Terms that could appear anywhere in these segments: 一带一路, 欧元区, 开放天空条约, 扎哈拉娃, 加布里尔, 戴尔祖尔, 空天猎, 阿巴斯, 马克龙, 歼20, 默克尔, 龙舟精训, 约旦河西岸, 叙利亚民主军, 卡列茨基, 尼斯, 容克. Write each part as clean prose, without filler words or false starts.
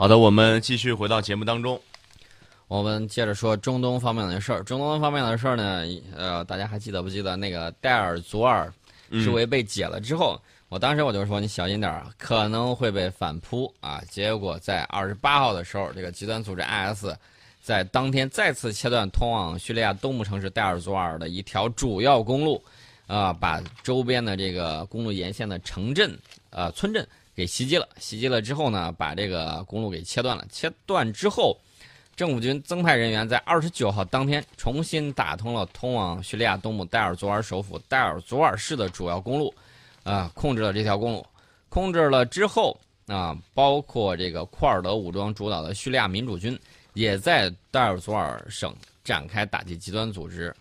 好的，我们继续回到节目当中，我们接着说中东方面的事儿。中东方面的事儿呢，大家还记得不记得那个戴尔祖尔之围被解了之后，我当时我就说你小心点儿，可能会被反扑啊。结果在28号的时候，这个极端组织 IS 在当天再次切断通往叙利亚东部城市戴尔祖尔的一条主要公路，把周边的这个公路沿线的城镇村镇给袭击了，袭击了之后呢，把这个公路给切断了。切断之后，政府军增派人员在29号当天重新打通了通往叙利亚东部戴尔祖尔首府戴尔祖尔市的主要公路，控制了这条公路。控制了之后啊，包括这个库尔德武装主导的叙利亚民主军也在戴尔祖尔省展开打击极端组织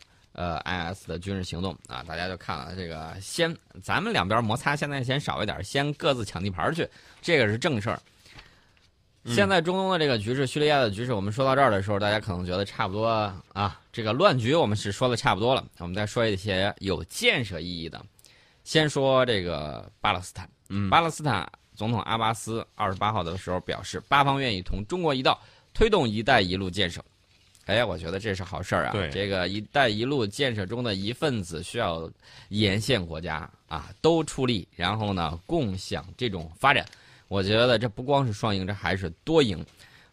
IS 的军事行动啊。大家就看了这个，先咱们两边摩擦现在先少一点，先各自抢地盘去，这个是正事儿。现在中东的这个局势，叙利亚的局势，我们说到这儿的时候，大家可能觉得差不多啊，这个乱局我们是说的差不多了，我们再说一些有建设意义的。先说这个巴勒斯坦，巴勒斯坦总统阿巴斯28号的时候表示，巴方愿意同中国一道推动“一带一路”建设。哎，我觉得这是好事儿啊！这个“一带一路”建设中的一份子需要沿线国家啊都出力，然后呢共享这种发展。我觉得这不光是双赢，这还是多赢。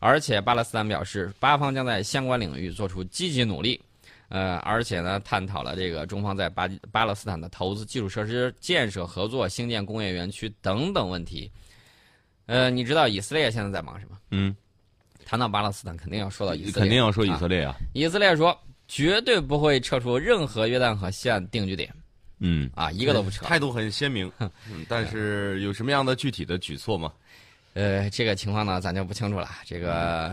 而且巴勒斯坦表示，巴方将在相关领域做出积极努力。而且呢，探讨了这个中方在巴勒斯坦的投资、基础设施建设、合作、兴建工业园区等等问题。你知道以色列现在在忙什么？谈到巴勒斯坦，肯定要说到以色列，肯定要说以色列啊！以色列说绝对不会撤出任何约旦河西岸定居点，一个都不撤，态度很鲜明。但是有什么样的具体的举措吗？这个情况呢，咱就不清楚了。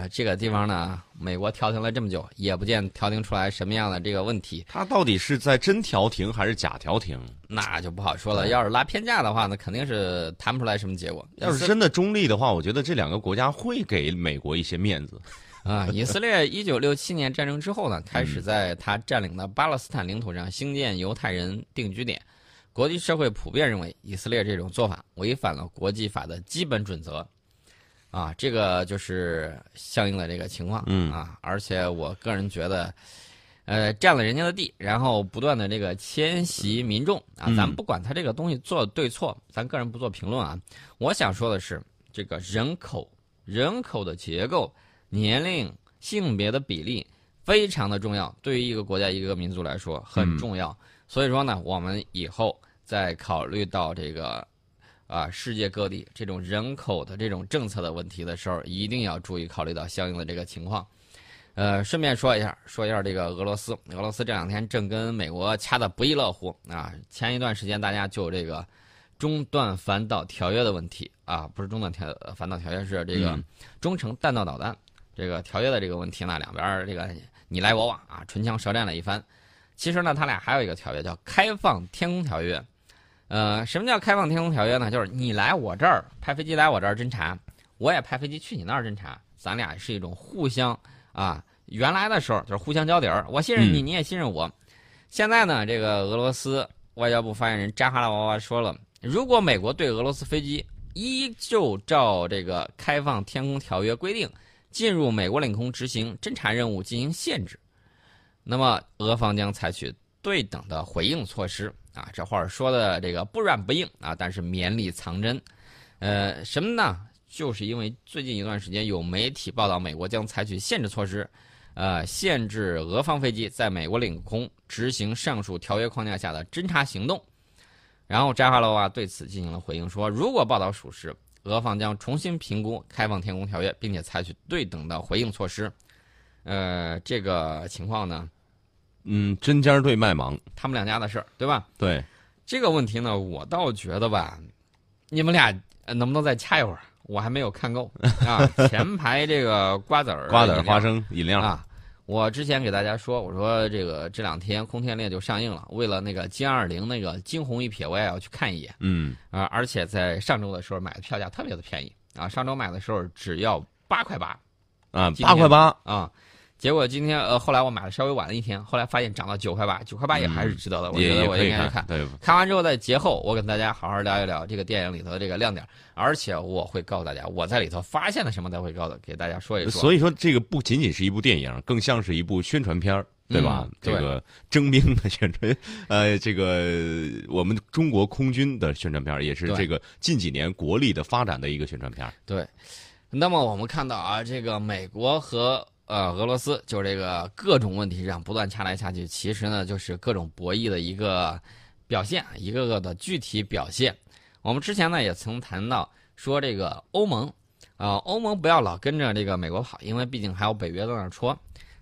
这个地方呢，美国调停了这么久，也不见调停出来什么样的这个问题。它到底是在真调停还是假调停？那就不好说了。要是拉偏架的话呢，肯定是谈不出来什么结果。要是真的中立的话，我觉得这两个国家会给美国一些面子。以色列1967年战争之后呢，开始在他占领的巴勒斯坦领土上兴建犹太人定居点。国际社会普遍认为，以色列这种做法违反了国际法的基本准则。这个就是相应的这个情况而且我个人觉得，占了人家的地，然后不断的这个迁徙民众咱们不管他这个东西做对错，咱个人不做评论啊。我想说的是，这个人口的结构、年龄、性别的比例非常的重要，对于一个国家、一个民族来说很重要。所以说呢，我们以后再考虑到这个世界各地这种人口的这种政策的问题的时候，一定要注意考虑到相应的这个情况。顺便说一下这个俄罗斯这两天正跟美国掐得不亦乐乎啊！前一段时间大家就这个中段反导条约的问题不是中段反导条约，是这个中程弹道导弹这个条约的这个问题呢，两边这个你来我往唇枪舌战了一番。其实呢，他俩还有一个条约叫开放天空条约。什么叫开放天空条约呢？就是你来我这儿派飞机来我这儿侦察，我也派飞机去你那儿侦察，咱俩是一种互相原来的时候就是互相交底儿，我信任你，你也信任我。现在呢，这个俄罗斯外交部发言人扎哈拉娃娃说了，如果美国对俄罗斯飞机依旧照这个开放天空条约规定进入美国领空执行侦察任务进行限制，那么俄方将采取对等的回应措施。这话说的这个不软不硬但是绵里藏针。什么呢？就是因为最近一段时间有媒体报道，美国将采取限制措施，限制俄方飞机在美国领空执行上述条约框架下的侦察行动。然后扎哈罗娃对此进行了回应，说如果报道属实，俄方将重新评估开放天空条约，并且采取对等的回应措施。这个情况呢，针尖对麦芒，他们两家的事儿，对吧？对，这个问题呢，我倒觉得吧，你们俩能不能再掐一会儿？我还没有看够前排这个瓜子儿、花生、饮料我之前给大家说，我说这个这两天《空天猎》就上映了，为了那个歼20那个惊鸿一瞥，我也要去看一眼。而且在上周的时候买的票价特别的便宜上周买的时候只要8块8，8块8啊。结果今天后来我买了稍微晚了一天，后来发现涨到9块8，9块8也还是值得的，我觉得我应该去看。看完之后在节后我跟大家好好聊一聊这个电影里头的这个亮点，而且我会告诉大家我在里头发现了什么，才会告诉给大家说一说。所以说这个不仅仅是一部电影，更像是一部宣传片，对吧？这个征兵的宣传，这个我们中国空军的宣传片，也是这个近几年国力的发展的一个宣传片。对，那么我们看到啊，这个美国和俄罗斯就这个各种问题上不断掐来掐去，其实呢就是各种博弈的一个表现，一个个的具体表现。我们之前呢也曾谈到说这个欧盟，欧盟不要老跟着这个美国跑，因为毕竟还有北约在那儿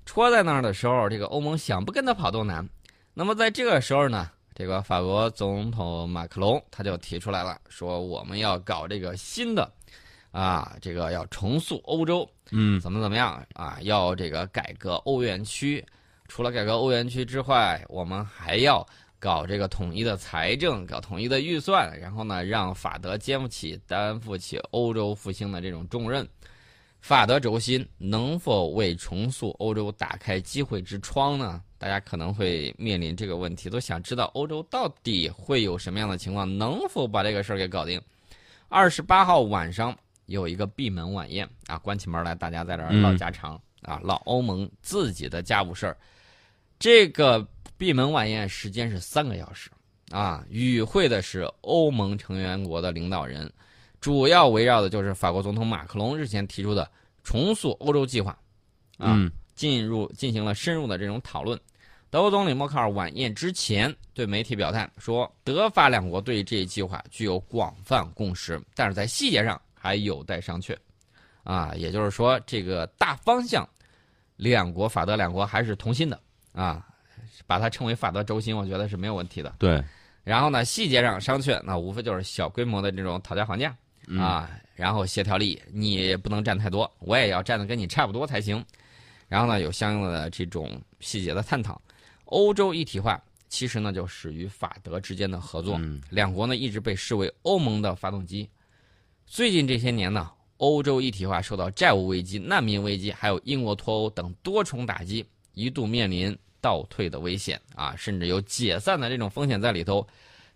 戳在那儿的时候，这个欧盟想不跟他跑都难。那么在这个时候呢，这个法国总统马克龙他就提出来了，说我们要搞这个新的这个要重塑欧洲，怎么样啊？要这个改革欧元区，除了改革欧元区之外，我们还要搞这个统一的财政，搞统一的预算，然后呢，让法德担负起欧洲复兴的这种重任。法德轴心能否为重塑欧洲打开机会之窗呢？大家可能会面临这个问题，都想知道欧洲到底会有什么样的情况，能否把这个事儿给搞定。28号晚上有一个闭门晚宴啊，关起门来大家在这儿唠家常啊，唠欧盟自己的家务事儿。这个闭门晚宴时间是3个小时啊，与会的是欧盟成员国的领导人，主要围绕的就是法国总统马克龙日前提出的重塑欧洲计划啊，进行了深入的这种讨论。德国总理默克尔晚宴之前对媒体表态说，德法两国对这一计划具有广泛共识，但是在细节上还有待商榷。也就是说，这个大方向，法德两国还是同心的啊，把它称为法德轴心，我觉得是没有问题的。对。然后呢，细节上商榷，那无非就是小规模的这种讨价还价啊，然后协调利益，你不能占太多，我也要占的跟你差不多才行。然后呢，有相应的这种细节的探讨。欧洲一体化其实呢就始于法德之间的合作，两国呢一直被视为欧盟的发动机。最近这些年呢，欧洲一体化受到债务危机、难民危机还有英国脱欧等多重打击，一度面临倒退的危险啊，甚至有解散的这种风险在里头。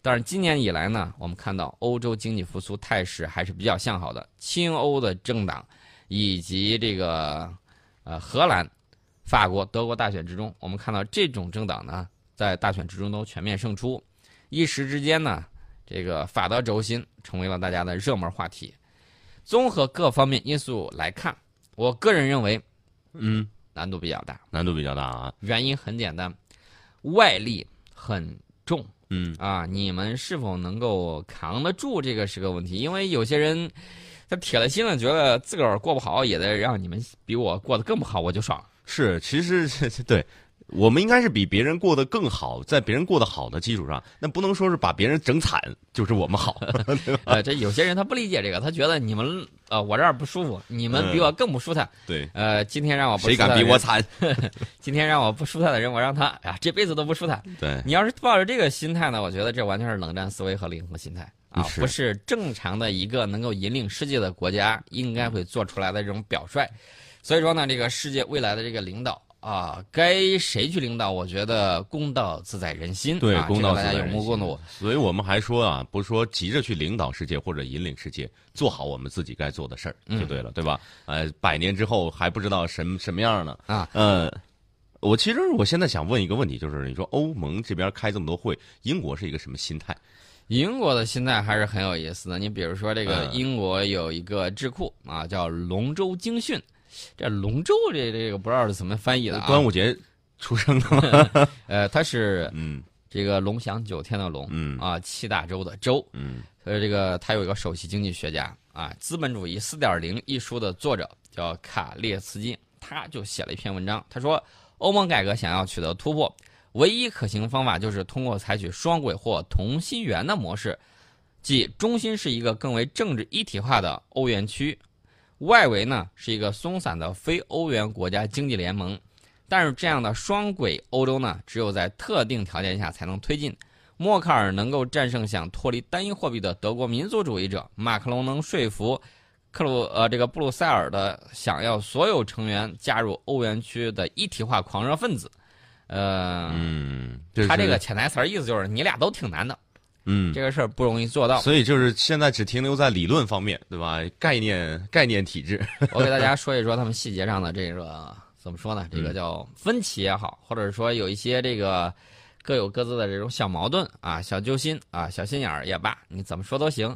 但是今年以来呢，我们看到欧洲经济复苏态势还是比较向好的，亲欧的政党以及这个荷兰、法国、德国大选之中，我们看到这种政党呢，在大选之中都全面胜出。一时之间呢，这个法德轴心成为了大家的热门话题。综合各方面因素来看，我个人认为，难度比较大。难度比较大啊！原因很简单，外力很重。你们是否能够扛得住，这个是个问题。因为有些人他铁了心了，觉得自个儿过不好，也得让你们比我过得更不好，我就爽。是，其实对，我们应该是比别人过得更好，在别人过得好的基础上，那不能说是把别人整惨就是我们好。这有些人他不理解这个，他觉得你们我这儿不舒服，你们比我更不舒坦。对，今天让我不舒坦，谁敢比我惨？今天让我不舒坦的人，我让他这辈子都不舒坦。对，你要是抱着这个心态呢，我觉得这完全是冷战思维和零和心态啊，不是正常的一个能够引领世界的国家应该会做出来的这种表率。所以说呢，这个世界未来的这个领导啊，该谁去领导？我觉得公道自在人心。对，公道自在人心，大家有目共睹。所以我们还说啊，不是说急着去领导世界或者引领世界，做好我们自己该做的事儿就对了，对吧？100年之后还不知道什么样呢啊。我现在想问一个问题，就是你说欧盟这边开这么多会，英国是一个什么心态？英国的心态还是很有意思的。你比如说这个英国有一个智库啊，叫龙舟精训。这龙舟这个不知道是怎么翻译的啊？端午节出生的，他是这个龙翔9天的龙，七大洲的洲，所以这个他有一个首席经济学家啊，《资本主义4.0》一书的作者叫卡列茨基，他就写了一篇文章，他说欧盟改革想要取得突破，唯一可行方法就是通过采取双轨或同心圆的模式，即中心是一个更为政治一体化的欧元区。外围呢是一个松散的非欧元国家经济联盟，但是这样的双轨欧洲呢，只有在特定条件下才能推进。默克尔能够战胜想脱离单一货币的德国民族主义者，马克龙能说服布鲁塞尔的想要所有成员加入欧元区的一体化狂热分子，他这个潜台词意思就是你俩都挺难的，这个事儿不容易做到，所以就是现在只停留在理论方面，对吧？概念体制。我给大家说一说他们细节上的这个怎么说呢？这个叫分歧也好，或者说有一些这个各有各自的这种小矛盾啊、小揪心啊、小心眼儿也罢，你怎么说都行。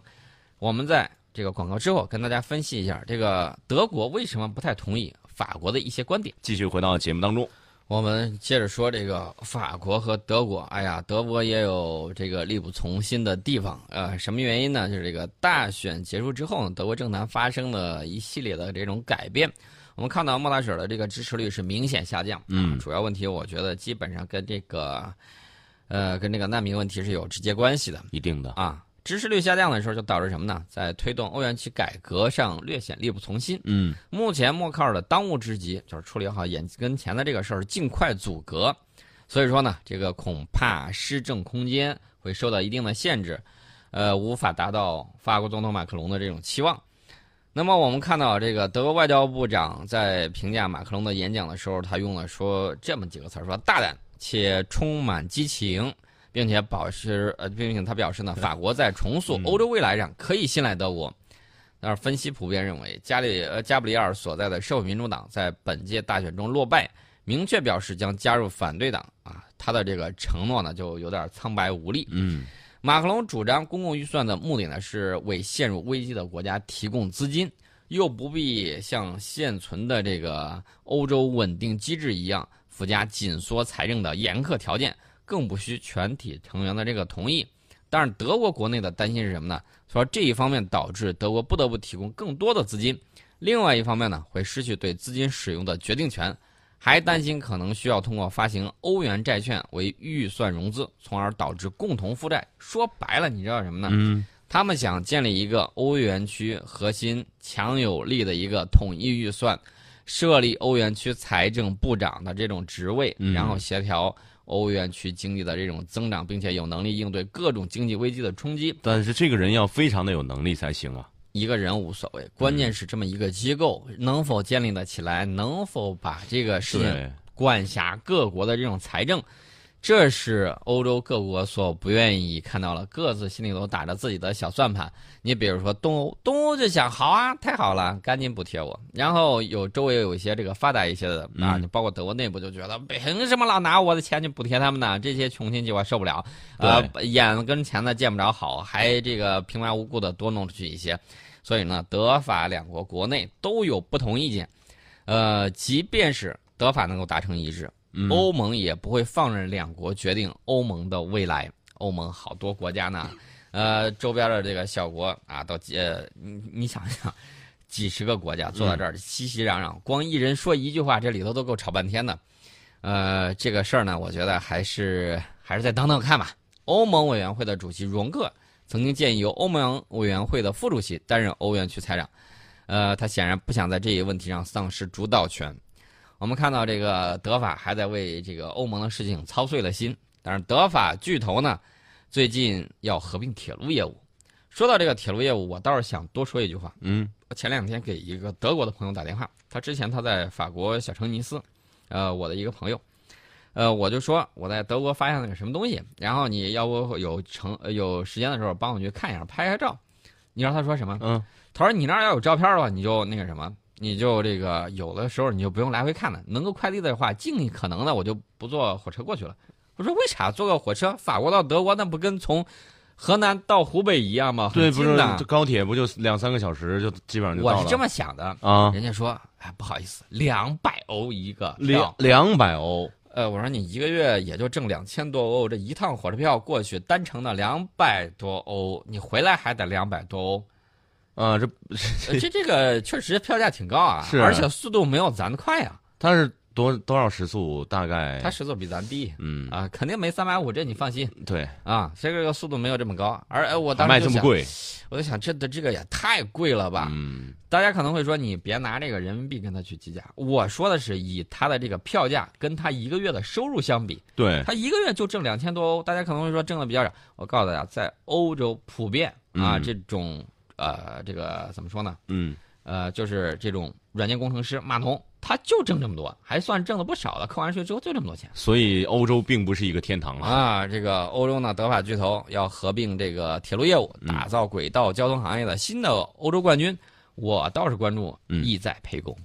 我们在这个广告之后跟大家分析一下，这个德国为什么不太同意法国的一些观点。继续回到节目当中。我们接着说这个法国和德国，哎呀，德国也有这个力不从心的地方，什么原因呢？就是这个大选结束之后呢，德国政坛发生了一系列的这种改变。我们看到默大婶的这个支持率是明显下降，主要问题我觉得基本上跟这个，难民问题是有直接关系的，一定的啊。支持率下降的时候就导致什么呢？在推动欧元区改革上略显力不从心。目前默克尔的当务之急就是处理好眼跟前的这个事儿，尽快阻隔。所以说呢，这个恐怕施政空间会受到一定的限制，无法达到法国总统马克龙的这种期望。那么我们看到这个德国外交部长在评价马克龙的演讲的时候，他用了说这么几个词儿，说大胆且充满激情。并且他表示呢，法国在重塑欧洲未来上可以信赖德国。但是分析普遍认为，加布里尔所在的社会民主党在本届大选中落败，明确表示将加入反对党啊，他的这个承诺呢就有点苍白无力。马克龙主张公共预算的目的呢是为陷入危机的国家提供资金，又不必像现存的这个欧洲稳定机制一样附加紧缩财政的严苛条件。更不需全体成员的这个同意，但是德国国内的担心是什么呢？说这一方面导致德国不得不提供更多的资金，另外一方面呢会失去对资金使用的决定权，还担心可能需要通过发行欧元债券为预算融资，从而导致共同负债。说白了，你知道什么呢？他们想建立一个欧元区核心强有力的一个统一预算，设立欧元区财政部长的这种职位，然后协调欧元区经济的这种增长，并且有能力应对各种经济危机的冲击。但是这个人要非常的有能力才行啊，一个人无所谓，关键是这么一个机构能否建立得起来，能否把这个事情管辖各国的这种财政，这是欧洲各国所不愿意看到了，各自心里都打着自己的小算盘。你比如说东欧就想，好啊，太好了，赶紧补贴我。然后周围有一些这个发达一些的啊，就包括德国内部就觉得，凭什么老拿我的钱去补贴他们呢？这些穷亲戚我受不了，眼跟前的见不着好，还这个平白无故的多弄出去一些。所以呢，德法两国国内都有不同意见，即便是德法能够达成一致。欧盟也不会放任两国决定欧盟的未来。欧盟好多国家呢，周边的这个小国啊，你想想，几十个国家坐到这儿熙熙攘攘，光一人说一句话，这里头都够吵半天的。这个事儿呢，我觉得还是再等等看吧。欧盟委员会的主席容克曾经建议由欧盟委员会的副主席担任欧元区财长，他显然不想在这一问题上丧失主导权。我们看到这个德法还在为这个欧盟的事情操碎了心，但是德法巨头呢，最近要合并铁路业务。说到这个铁路业务，我倒是想多说一句话。我前两天给一个德国的朋友打电话，之前他在法国小城尼斯，我的一个朋友，我就说我在德国发现了个什么东西，然后你要不有时间的时候帮我去看一下，拍照。你知道他说什么？他说你那儿要有照片的话，你就那个什么。你就这个有的时候你就不用来回看了，能够快递的话，尽可能的我就不坐火车过去了。我说为啥坐个火车？法国到德国那不跟从河南到湖北一样吗？对，不是高铁不就2-3个小时就基本上就到了。我是这么想的啊。人家说哎不好意思，200欧一个票，200欧。我说你一个月也就挣2000多欧，这一趟火车票过去单程的200多欧，你回来还得200多欧。这个确实票价挺高啊，是啊，而且速度没有咱的快啊。它是多少时速？大概它时速比咱低，肯定没350，这你放心。对啊，这个速度没有这么高，而我当时就想，卖这么贵，我就想这个也太贵了吧。大家可能会说你别拿这个人民币跟他去计价，我说的是以他的这个票价跟他一个月的收入相比，对，他一个月就挣2000多欧，大家可能会说挣的比较少。我告诉大家，在欧洲普遍啊这种。这个怎么说呢？就是这种软件工程师、码农，他就挣这么多，还算挣了不少了。扣完税之后就这么多钱。所以欧洲并不是一个天堂了啊！这个欧洲呢，德法巨头要合并这个铁路业务，打造轨道交通行业的新的欧洲冠军。我倒是关注意在沛公。